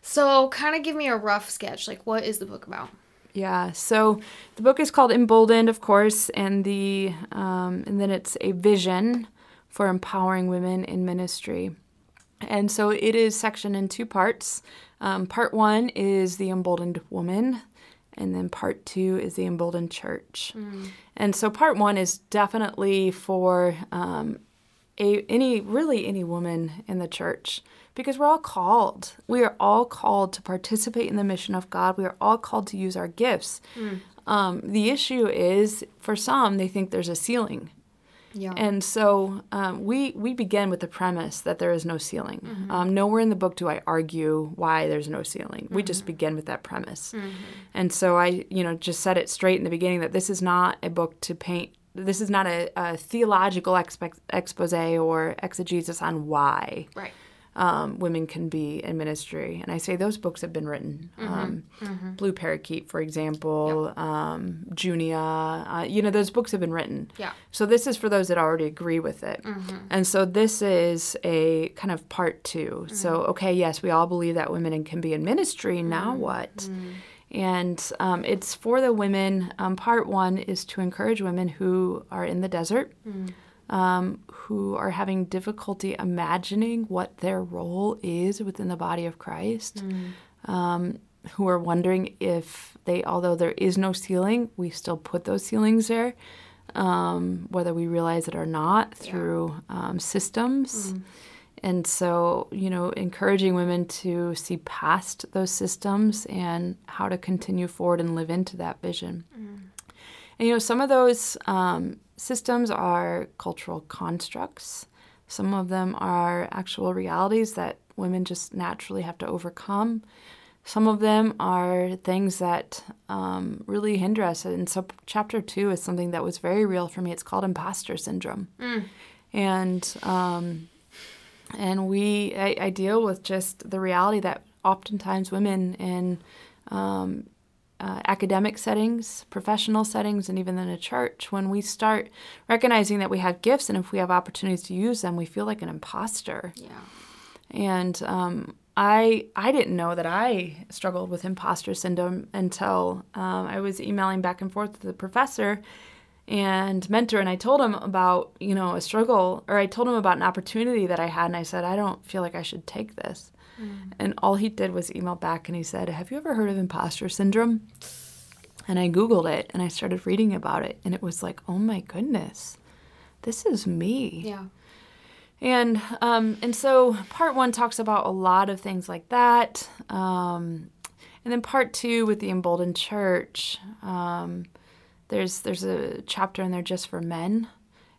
So kind of give me a rough sketch. Like, what is the book about? Yeah. So the book is called Emboldened, of course, and the um, and then it's a vision for empowering women in ministry. And so it is sectioned in two parts. Um, part one is the emboldened woman, And then part two is the Emboldened Church. Mm. And so part one is definitely for um, a, any really any woman in the church, because we're all called. We are all called to participate in the mission of God. We are all called to use our gifts. Mm. Um, the issue is, for some, they think there's a ceiling. Yeah. And so um, we we begin with the premise that there is no ceiling. Mm-hmm. Um, nowhere in the book do I argue why there's no ceiling. Mm-hmm. We just begin with that premise. Mm-hmm. And so I, you know, just set it straight in the beginning that this is not a book to paint. This is not a, a theological expe- expose or exegesis on why right. um, women can be in ministry. And I say those books have been written. Mm-hmm. Um, mm-hmm. Blue Parakeet, for example, yep. um, Junia, uh, you know, those books have been written. Yeah. So this is for those that already agree with it. Mm-hmm. And so this is a kind of part two. Mm-hmm. So, okay, yes, we all believe that women can be in ministry. Mm-hmm. Now what? Mm-hmm. And um, it's for the women. Um, part one is to encourage women who are in the desert, mm. um, who are having difficulty imagining what their role is within the body of Christ, mm. um, who are wondering if they, although there is no ceiling, we still put those ceilings there, um, whether we realize it or not, through yeah. um, systems. Mm. And so, you know, encouraging women to see past those systems and how to continue forward and live into that vision. Mm. And, you know, some of those um, systems are cultural constructs. Some of them are actual realities that women just naturally have to overcome. Some of them are things that um, really hinder us. And so chapter two is something that was very real for me. It's called imposter syndrome. Mm. And... Um, And we, I, I deal with just the reality that oftentimes women in um, uh, academic settings, professional settings, and even in a church, when we start recognizing that we have gifts and if we have opportunities to use them, we feel like an imposter. Yeah. And um, I, I didn't know that I struggled with imposter syndrome until um, I was emailing back and forth to the professor and mentor, and I told him about, you know, a struggle, or I told him about an opportunity that I had, and I said, I don't feel like I should take this. Mm. And all he did was email back, and he said, have you ever heard of imposter syndrome? And I Googled it, and I started reading about it, and it was like, oh my goodness, this is me. Yeah. And um, and so part one talks about a lot of things like that. Um, and then part two with the Emboldened Church, um, There's there's a chapter in there just for men,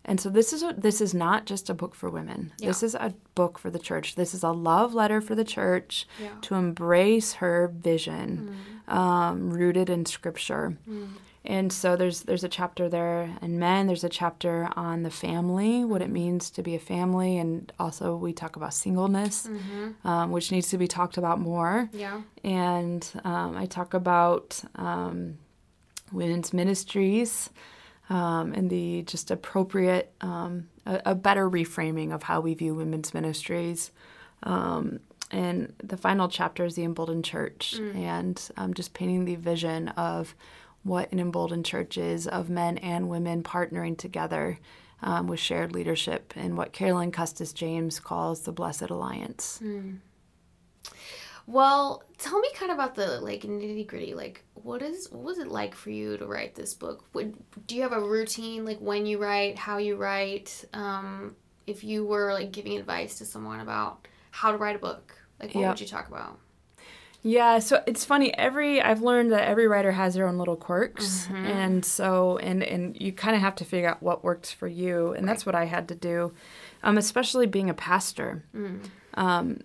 and so this is a, this is not just a book for women. Yeah. This is a book for the church. This is a love letter for the church yeah. to embrace her vision, mm. um, rooted in Scripture. Mm. And so there's there's a chapter there on men. There's a chapter on the family, what it means to be a family, and also we talk about singleness, mm-hmm. um, which needs to be talked about more. Yeah. And um, I talk about. Um, women's ministries, um, and the just appropriate, um, a, a better reframing of how we view women's ministries. Um, and the final chapter is the Emboldened Church, mm. and um, just painting the vision of what an Emboldened Church is, of men and women partnering together um, with shared leadership, and what Carolyn Custis James calls the Blessed Alliance. Mm. Well, tell me kind of about the, like, nitty-gritty, like, what is, what was it like for you to write this book? Would, do you have a routine, like, when you write, how you write? Um, if you were, like, giving advice to someone about how to write a book, like, what yep. would you talk about? Yeah, so it's funny, every, I've learned that every writer has their own little quirks, mm-hmm. and so, and, and you kind of have to figure out what works for you, and right. that's what I had to do, um, especially being a pastor. Mm. Um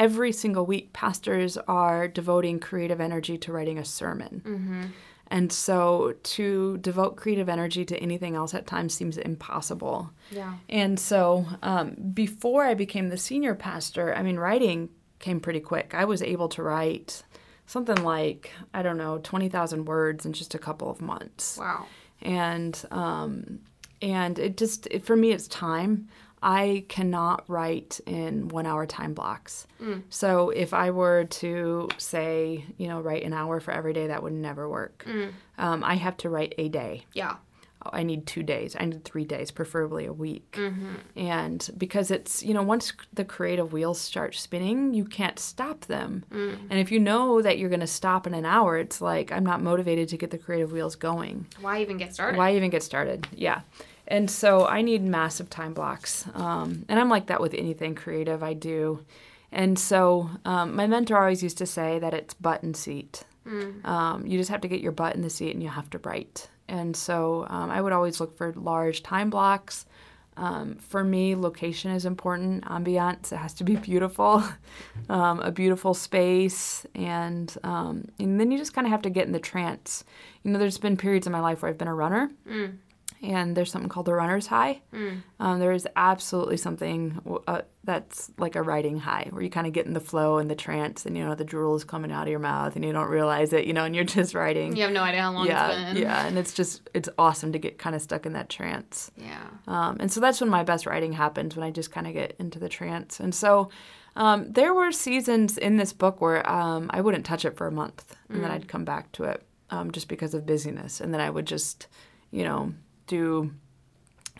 Every single week, pastors are devoting creative energy to writing a sermon. Mm-hmm. And so to devote creative energy to anything else at times seems impossible. Yeah. And so um, before I became the senior pastor, I mean, writing came pretty quick. I was able to write something like, I don't know, twenty thousand words in just a couple of months. Wow. And, um, and it just, it, for me, it's time. I cannot write in one-hour time blocks. Mm. So if I were to, say, you know, write an hour for every day, that would never work. Mm. Um, I have to write a day. Yeah. I need two days. I need three days, preferably a week. Mm-hmm. And because it's, you know, once the creative wheels start spinning, you can't stop them. Mm. And if you know that you're going to stop in an hour, it's like, I'm not motivated to get the creative wheels going. Why even get started? Why even get started? Yeah. And so I need massive time blocks. Um, and I'm like that with anything creative I do. And so um, my mentor always used to say that it's butt in seat. Mm. Um, you just have to get your butt in the seat and you have to write. And so um, I would always look for large time blocks. Um, for me, location is important. Ambiance, it has to be beautiful, um, a beautiful space. And um, and then you just kind of have to get in the trance. You know, there's been periods in my life where I've been a runner. Mm. And there's something called the runner's high. Mm. Um, there is absolutely something uh, that's like a riding high where you kind of get in the flow and the trance and, you know, the drool is coming out of your mouth and you don't realize it, you know, and you're just riding. You have no idea how long yeah, it's been. Yeah, and it's just, it's awesome to get kind of stuck in that trance. Yeah. Um, and so that's when my best riding happens, when I just kind of get into the trance. And so um, there were seasons in this book where um, I wouldn't touch it for a month and mm. then I'd come back to it um, just because of busyness. And then I would just, you know... do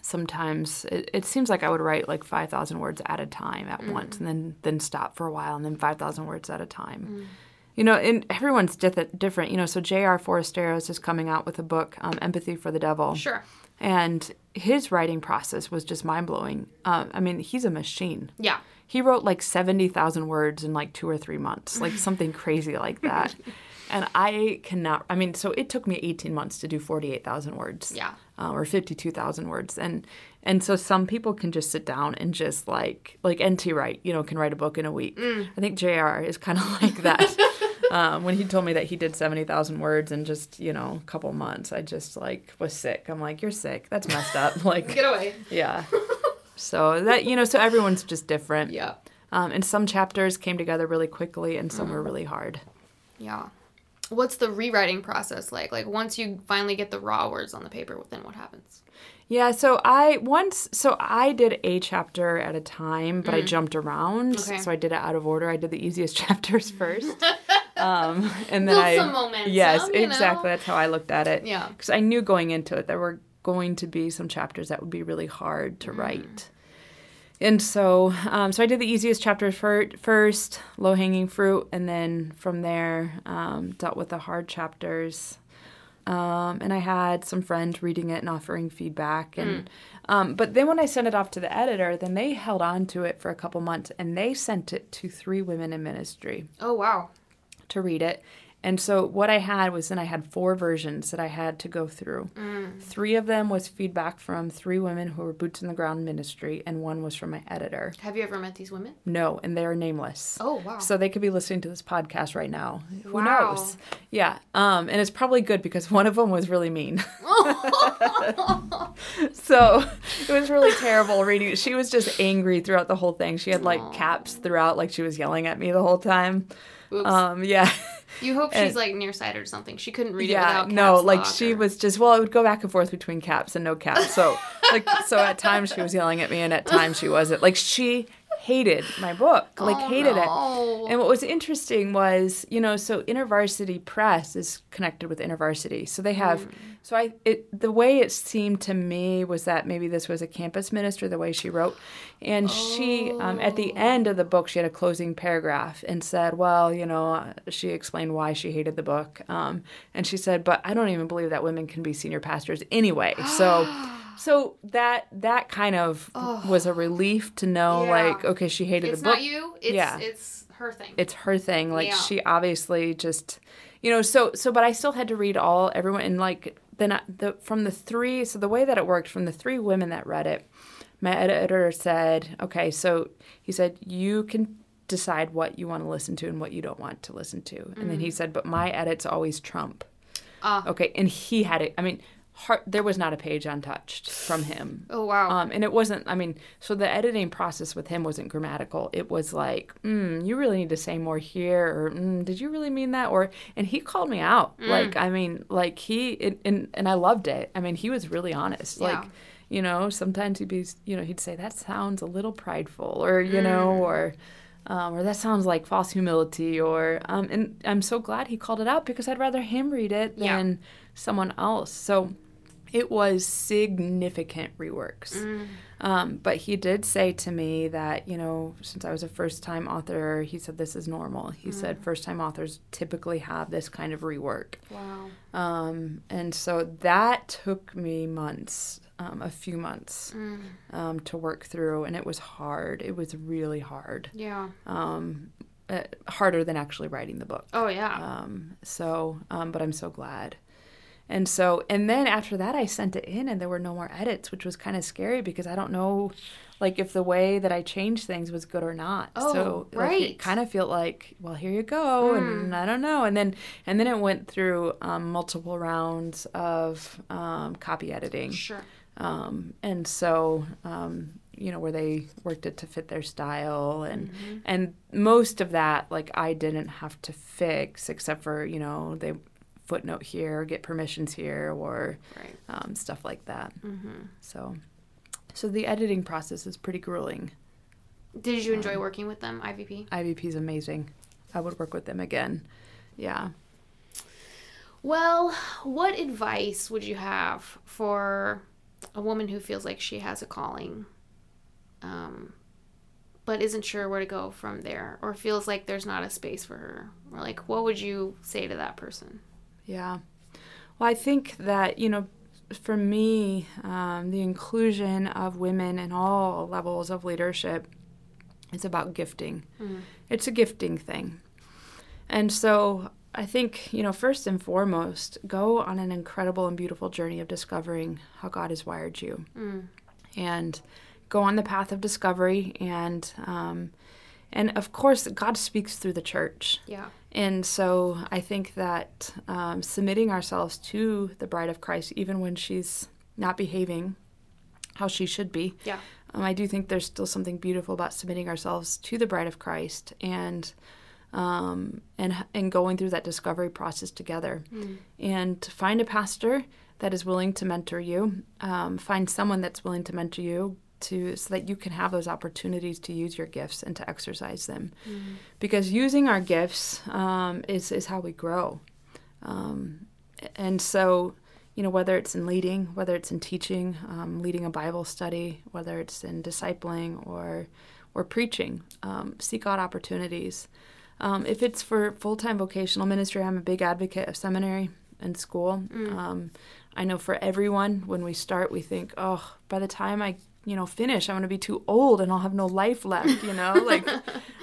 sometimes it, it seems like I would write like five thousand words at a time at mm. once, and then then stop for a while, and then five thousand words at a time. Mm. You know, and everyone's dif- different. You know, so J R Foresteros is coming out with a book, um, Empathy for the Devil. Sure. And his writing process was just mind-blowing. Uh, I mean, he's a machine. Yeah. He wrote like seventy thousand words in like two or three months, like something crazy like that. And I cannot, I mean, so it took me eighteen months to do forty-eight thousand words. Yeah. Uh, or fifty-two thousand words. And and so some people can just sit down and just like, like N T Wright, you know, can write a book in a week. Mm. I think J R is kind of like that. um, when he told me that he did seventy thousand words in just, you know, a couple months, I just like was sick. I'm like, you're sick. That's messed up. Like, get away. Yeah. So that, you know, so everyone's just different. Yeah. Um, and some chapters came together really quickly and some mm. were really hard. Yeah. What's the rewriting process like? Like, once you finally get the raw words on the paper, then what happens? Yeah, so I once, so I did a chapter at a time, but mm. I jumped around. Okay. So I did it out of order. I did the easiest chapters first. um, and then Build I, some momentum, yes, you know? Exactly. That's how I looked at it. Yeah. Because I knew going into it, there were going to be some chapters that would be really hard to mm. write. And so um, so I did the easiest chapter fir- first, low-hanging fruit, and then from there um, dealt with the hard chapters. Um, and I had some friends reading it and offering feedback. And mm. um, but then when I sent it off to the editor, then they held on to it for a couple months, and they sent it to three women in ministry. Oh, wow. To read it. And so what I had was then I had four versions that I had to go through. Mm. Three of them was feedback from three women who were boots on the ground ministry, and one was from my editor. Have you ever met these women? No, and they are nameless. Oh, wow. So they could be listening to this podcast right now. Who wow. knows? Yeah. Um, and it's probably good because one of them was really mean. So it was really terrible reading. She was just angry throughout the whole thing. She had like Aww. caps throughout, like she was yelling at me the whole time. Oops. Um, yeah. You hope and, she's, like, nearsighted or something. She couldn't read yeah, it without caps. Yeah, no, like, she or... was just, well, it would go back and forth between caps and no caps. So, like, so at times she was yelling at me and at times she wasn't. Like, she hated my book. Like, oh, hated no. it. And what was interesting was, you know, so InterVarsity Press is connected with InterVarsity. So they have, mm. so I, it, the way it seemed to me was that maybe this was a campus minister, the way she wrote. And oh. she, um, at the end of the book, she had a closing paragraph and said, well, you know, she explained why she hated the book. Um, and she said, but I don't even believe that women can be senior pastors anyway. So... So that that kind of oh. was a relief to know, yeah. like, okay, she hated it's the book. It's not you. It's, yeah. it's her thing. It's her thing. Like, yeah. she obviously just, you know, so, so, but I still had to read all, everyone, and, like, then I, the from the three, so the way that it worked, from the three women that read it, my editor said, okay, so he said, you can decide what you want to listen to and what you don't want to listen to. Mm-hmm. And then he said, but my edits always trump. Uh. Okay, and he had it, I mean... Heart, there was not a page untouched from him. Oh, wow. Um, and it wasn't, I mean, so the editing process with him wasn't grammatical. It was like, mm, you really need to say more here, or mm, did you really mean that? Or, and he called me out. Mm. Like, I mean, like he, it, and, and I loved it. I mean, he was really honest. Yeah. Like, you know, sometimes he'd be, you know, he'd say, that sounds a little prideful, or, you mm. know, or... Um, or that sounds like false humility, or um, and I'm so glad he called it out because I'd rather him read it than yeah. someone else. So It was significant reworks. Mm. Um, but he did say to me that, you know, since I was a first-time author, he said this is normal. He mm. said first-time authors typically have this kind of rework. Wow. Um, and so that took me months, um, a few months mm. um, to work through. And it was hard. It was really hard. Yeah. Um, uh, harder than actually writing the book. Oh, yeah. Um, so, um, but I'm so glad. And so, and then after that, I sent it in and there were no more edits, which was kind of scary because I don't know, like, if the way that I changed things was good or not. Oh, so, right. Like, it kind of felt like, well, here you go. Mm. And I don't know. And then, and then it went through um, multiple rounds of um, copy editing. Sure. Um, and so, um, you know, where they worked it to fit their style. And mm-hmm. and most of that, like, I didn't have to fix except for, you know, they... footnote here, or get permissions here, or right. um, stuff like that. Mm-hmm. So, so the editing process is pretty grueling. Did you enjoy um, working with them, I V P? I V P is amazing. I would work with them again. Yeah. Well, what advice would you have for a woman who feels like she has a calling, um, but isn't sure where to go from there, or feels like there's not a space for her? Or, like, what would you say to that person? Yeah. Well, I think that, you know, for me, um, the inclusion of women in all levels of leadership is about gifting. Mm. It's a gifting thing. And so I think, you know, first and foremost, go on an incredible and beautiful journey of discovering how God has wired you. Mm. And go on the path of discovery. And, um, and of course, God speaks through the church. Yeah. And so I think that um, submitting ourselves to the bride of Christ, even when she's not behaving how she should be, yeah. um, I do think there's still something beautiful about submitting ourselves to the bride of Christ and um, and and going through that discovery process together. Mm. And find a pastor that is willing to mentor you. Um, find someone that's willing to mentor you. To so that you can have those opportunities to use your gifts and to exercise them. Mm-hmm. Because using our gifts um, is, is how we grow. Um, and so, you know, whether it's in leading, whether it's in teaching, um, leading a Bible study, whether it's in discipling or or preaching, um, seek out opportunities. Um, if it's for full-time vocational ministry, I'm a big advocate of seminary and school. Mm. Um, I know for everyone, when we start, we think, oh, by the time I you know, finish, I'm going to be too old and I'll have no life left, you know, like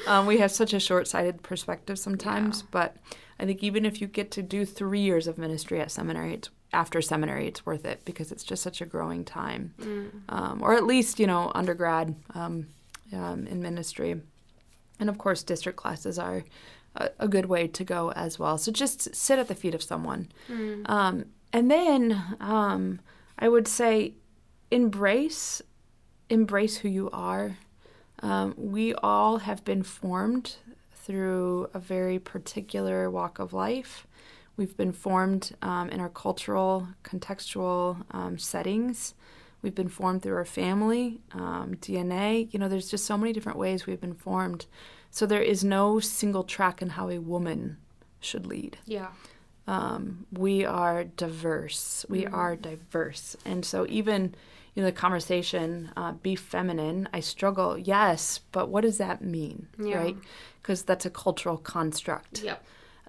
um, we have such a short-sighted perspective sometimes, yeah. But I think even if you get to do three years of ministry at seminary, it's, after seminary, it's worth it because it's just such a growing time, mm. um, or at least, you know, undergrad um, um, in ministry. And of course, district classes are a, a good way to go as well. So just sit at the feet of someone. Mm. Um, and then um, I would say embrace Embrace who you are. Um, we all have been formed through a very particular walk of life. We've been formed um, in our cultural, contextual um, settings. We've been formed through our family, um, D N A. You know, there's just so many different ways we've been formed. So there is no single track in how a woman should lead. Yeah. Um, we are diverse. We mm-hmm. are diverse. And so even... you know, the conversation, uh, be feminine, I struggle, yes, but what does that mean, yeah. right? Because that's a cultural construct. Yep.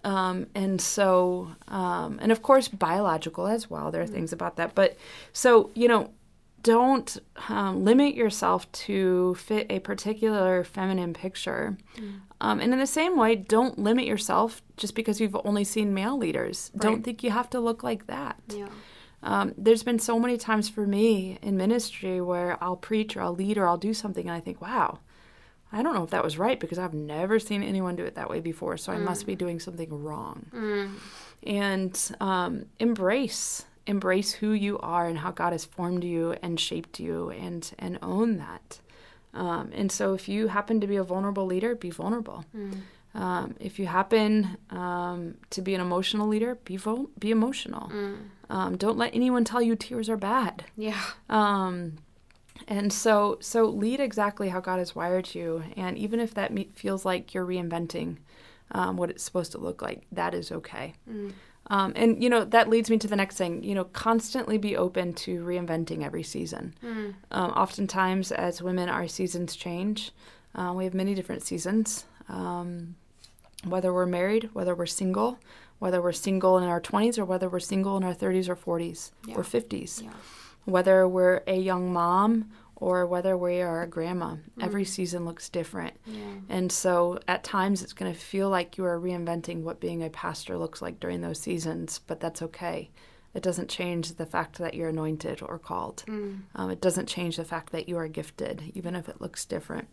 Um, and so, um, and of course, biological as well. There are mm. things about that. But so, you know, don't um, limit yourself to fit a particular feminine picture. Mm. Um, and in the same way, don't limit yourself just because you've only seen male leaders. Right. Don't think you have to look like that. Yeah. Um, there's been so many times for me in ministry where I'll preach or I'll lead or I'll do something and I think, wow, I don't know if that was right because I've never seen anyone do it that way before, so mm. I must be doing something wrong. Mm. And um, embrace, embrace who you are and how God has formed you and shaped you and, and own that. Um, and so if you happen to be a vulnerable leader, be vulnerable. Mm. Um, if you happen um, to be an emotional leader, be vo- be emotional. Mm. Um, don't let anyone tell you tears are bad. Yeah. Um, and so so lead exactly how God has wired you. And even if that me- feels like you're reinventing um, what it's supposed to look like, that is okay. Mm. Um, and, you know, that leads me to the next thing, you know, constantly be open to reinventing every season. Mm. Um, oftentimes, as women, our seasons change. Uh, we have many different seasons, um, whether we're married, whether we're single, whether we're single in our twenties or whether we're single in our thirties or forties yeah. or fifties, yeah. whether we're a young mom or whether we are a grandma. Mm-hmm. Every season looks different. Yeah. And so at times it's going to feel like you are reinventing what being a pastor looks like during those seasons, but that's okay. It doesn't change the fact that you're anointed or called. Mm. Um, it doesn't change the fact that you are gifted, even if it looks different.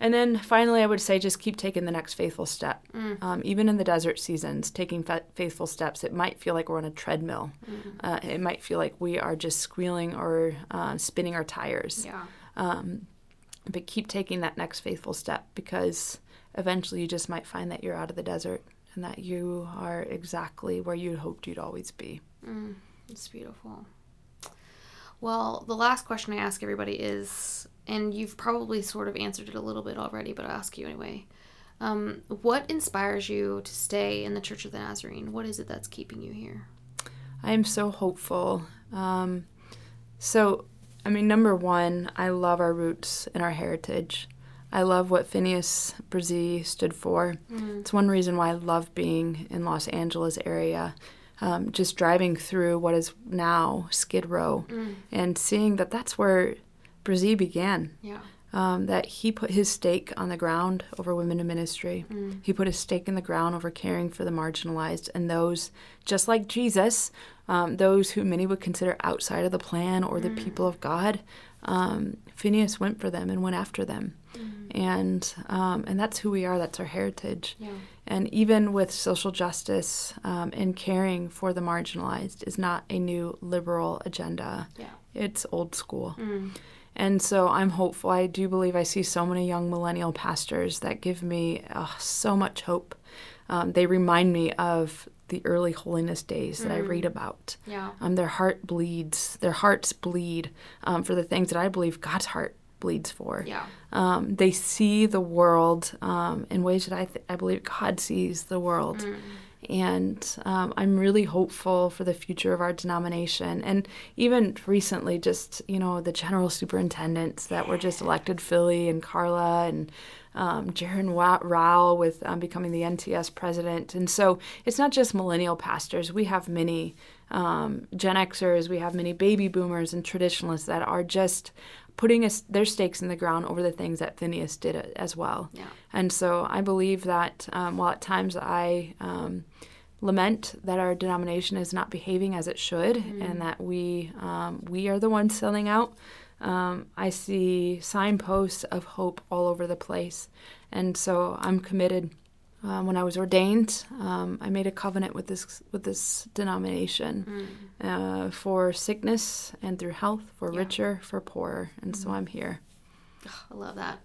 And then finally, I would say just keep taking the next faithful step. Mm. Um, even in the desert seasons, taking fa- faithful steps, it might feel like we're on a treadmill. Mm. Uh, it might feel like we are just squealing or uh, spinning our tires. Yeah. Um, but keep taking that next faithful step, because eventually you just might find that you're out of the desert and that you are exactly where you hoped you'd always be. Mm. It's beautiful. Well, the last question I ask everybody is, and you've probably sort of answered it a little bit already, but I'll ask you anyway. Um, what inspires you to stay in the Church of the Nazarene? What is it that's keeping you here? I am so hopeful. Um, so, I mean, number one, I love our roots and our heritage. I love what Phineas Brzee stood for. Mm. It's one reason why I love being in Los Angeles area. Um, just driving through what is now Skid Row mm. and seeing that that's where Brzee began, yeah. um, that he put his stake on the ground over women in ministry. Mm. He put his stake in the ground over caring for the marginalized and those, just like Jesus, um, those who many would consider outside of the plan or the mm. people of God. Um, Phineas went for them and went after them. Mm. And um, and that's who we are. That's our heritage. Yeah. And even with social justice um, and caring for the marginalized is not a new liberal agenda. Yeah. It's old school. Mm. And so I'm hopeful. I do believe I see so many young millennial pastors that give me oh, so much hope. Um, they remind me of the early holiness days that mm. I read about. Yeah. Um, their heart bleeds. Their hearts bleed um, for the things that I believe God's heart bleeds for. Yeah. Um, they see the world um, in ways that I, th- I believe God sees the world. Mm. And um, I'm really hopeful for the future of our denomination. And even recently, just, you know, the general superintendents that were just elected, Philly and Carla and um, Jaron Rao with um, becoming the N T S president. And so it's not just millennial pastors. We have many um, Gen Xers. We have many baby boomers and traditionalists that are just putting a, their stakes in the ground over the things that Phineas did as well. Yeah. And so I believe that um, while at times I um, lament that our denomination is not behaving as it should mm-hmm. and that we um, we are the ones selling out, um, I see signposts of hope all over the place. And so I'm committed. Um, when I was ordained, um, I made a covenant with this with this denomination mm. uh, for sickness and through health, for yeah. richer, for poorer, and mm. so I'm here. Oh, I love that.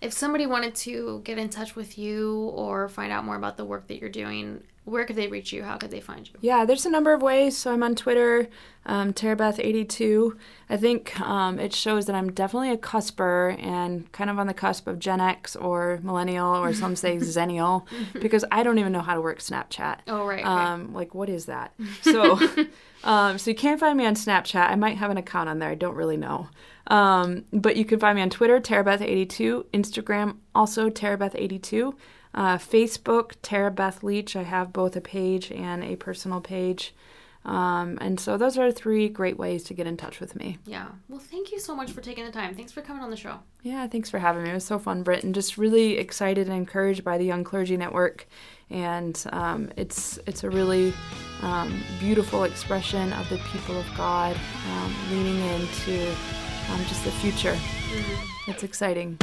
If somebody wanted to get in touch with you or find out more about the work that you're doing, where could they reach you? How could they find you? Yeah, there's a number of ways. So I'm on Twitter, um, Terabeth eighty-two. I think um, it shows that I'm definitely a cusper and kind of on the cusp of Gen X or millennial or some say Xennial because I don't even know how to work Snapchat. Oh, right. Um, okay. Like, what is that? So, um, so you can't find me on Snapchat. I might have an account on there. I don't really know. Um, but you can find me on Twitter, Terabeth eighty-two, Instagram, also Terabeth eighty-two, uh, Facebook, Terabeth Leach. I have both a page and a personal page. Um, and so those are three great ways to get in touch with me. Yeah. Well, thank you so much for taking the time. Thanks for coming on the show. Yeah, thanks for having me. It was so fun, Britt, and just really excited and encouraged by the Young Clergy Network. And um, it's it's a really um, beautiful expression of the people of God um, leaning into Um, just the future. Mm-hmm. It's exciting.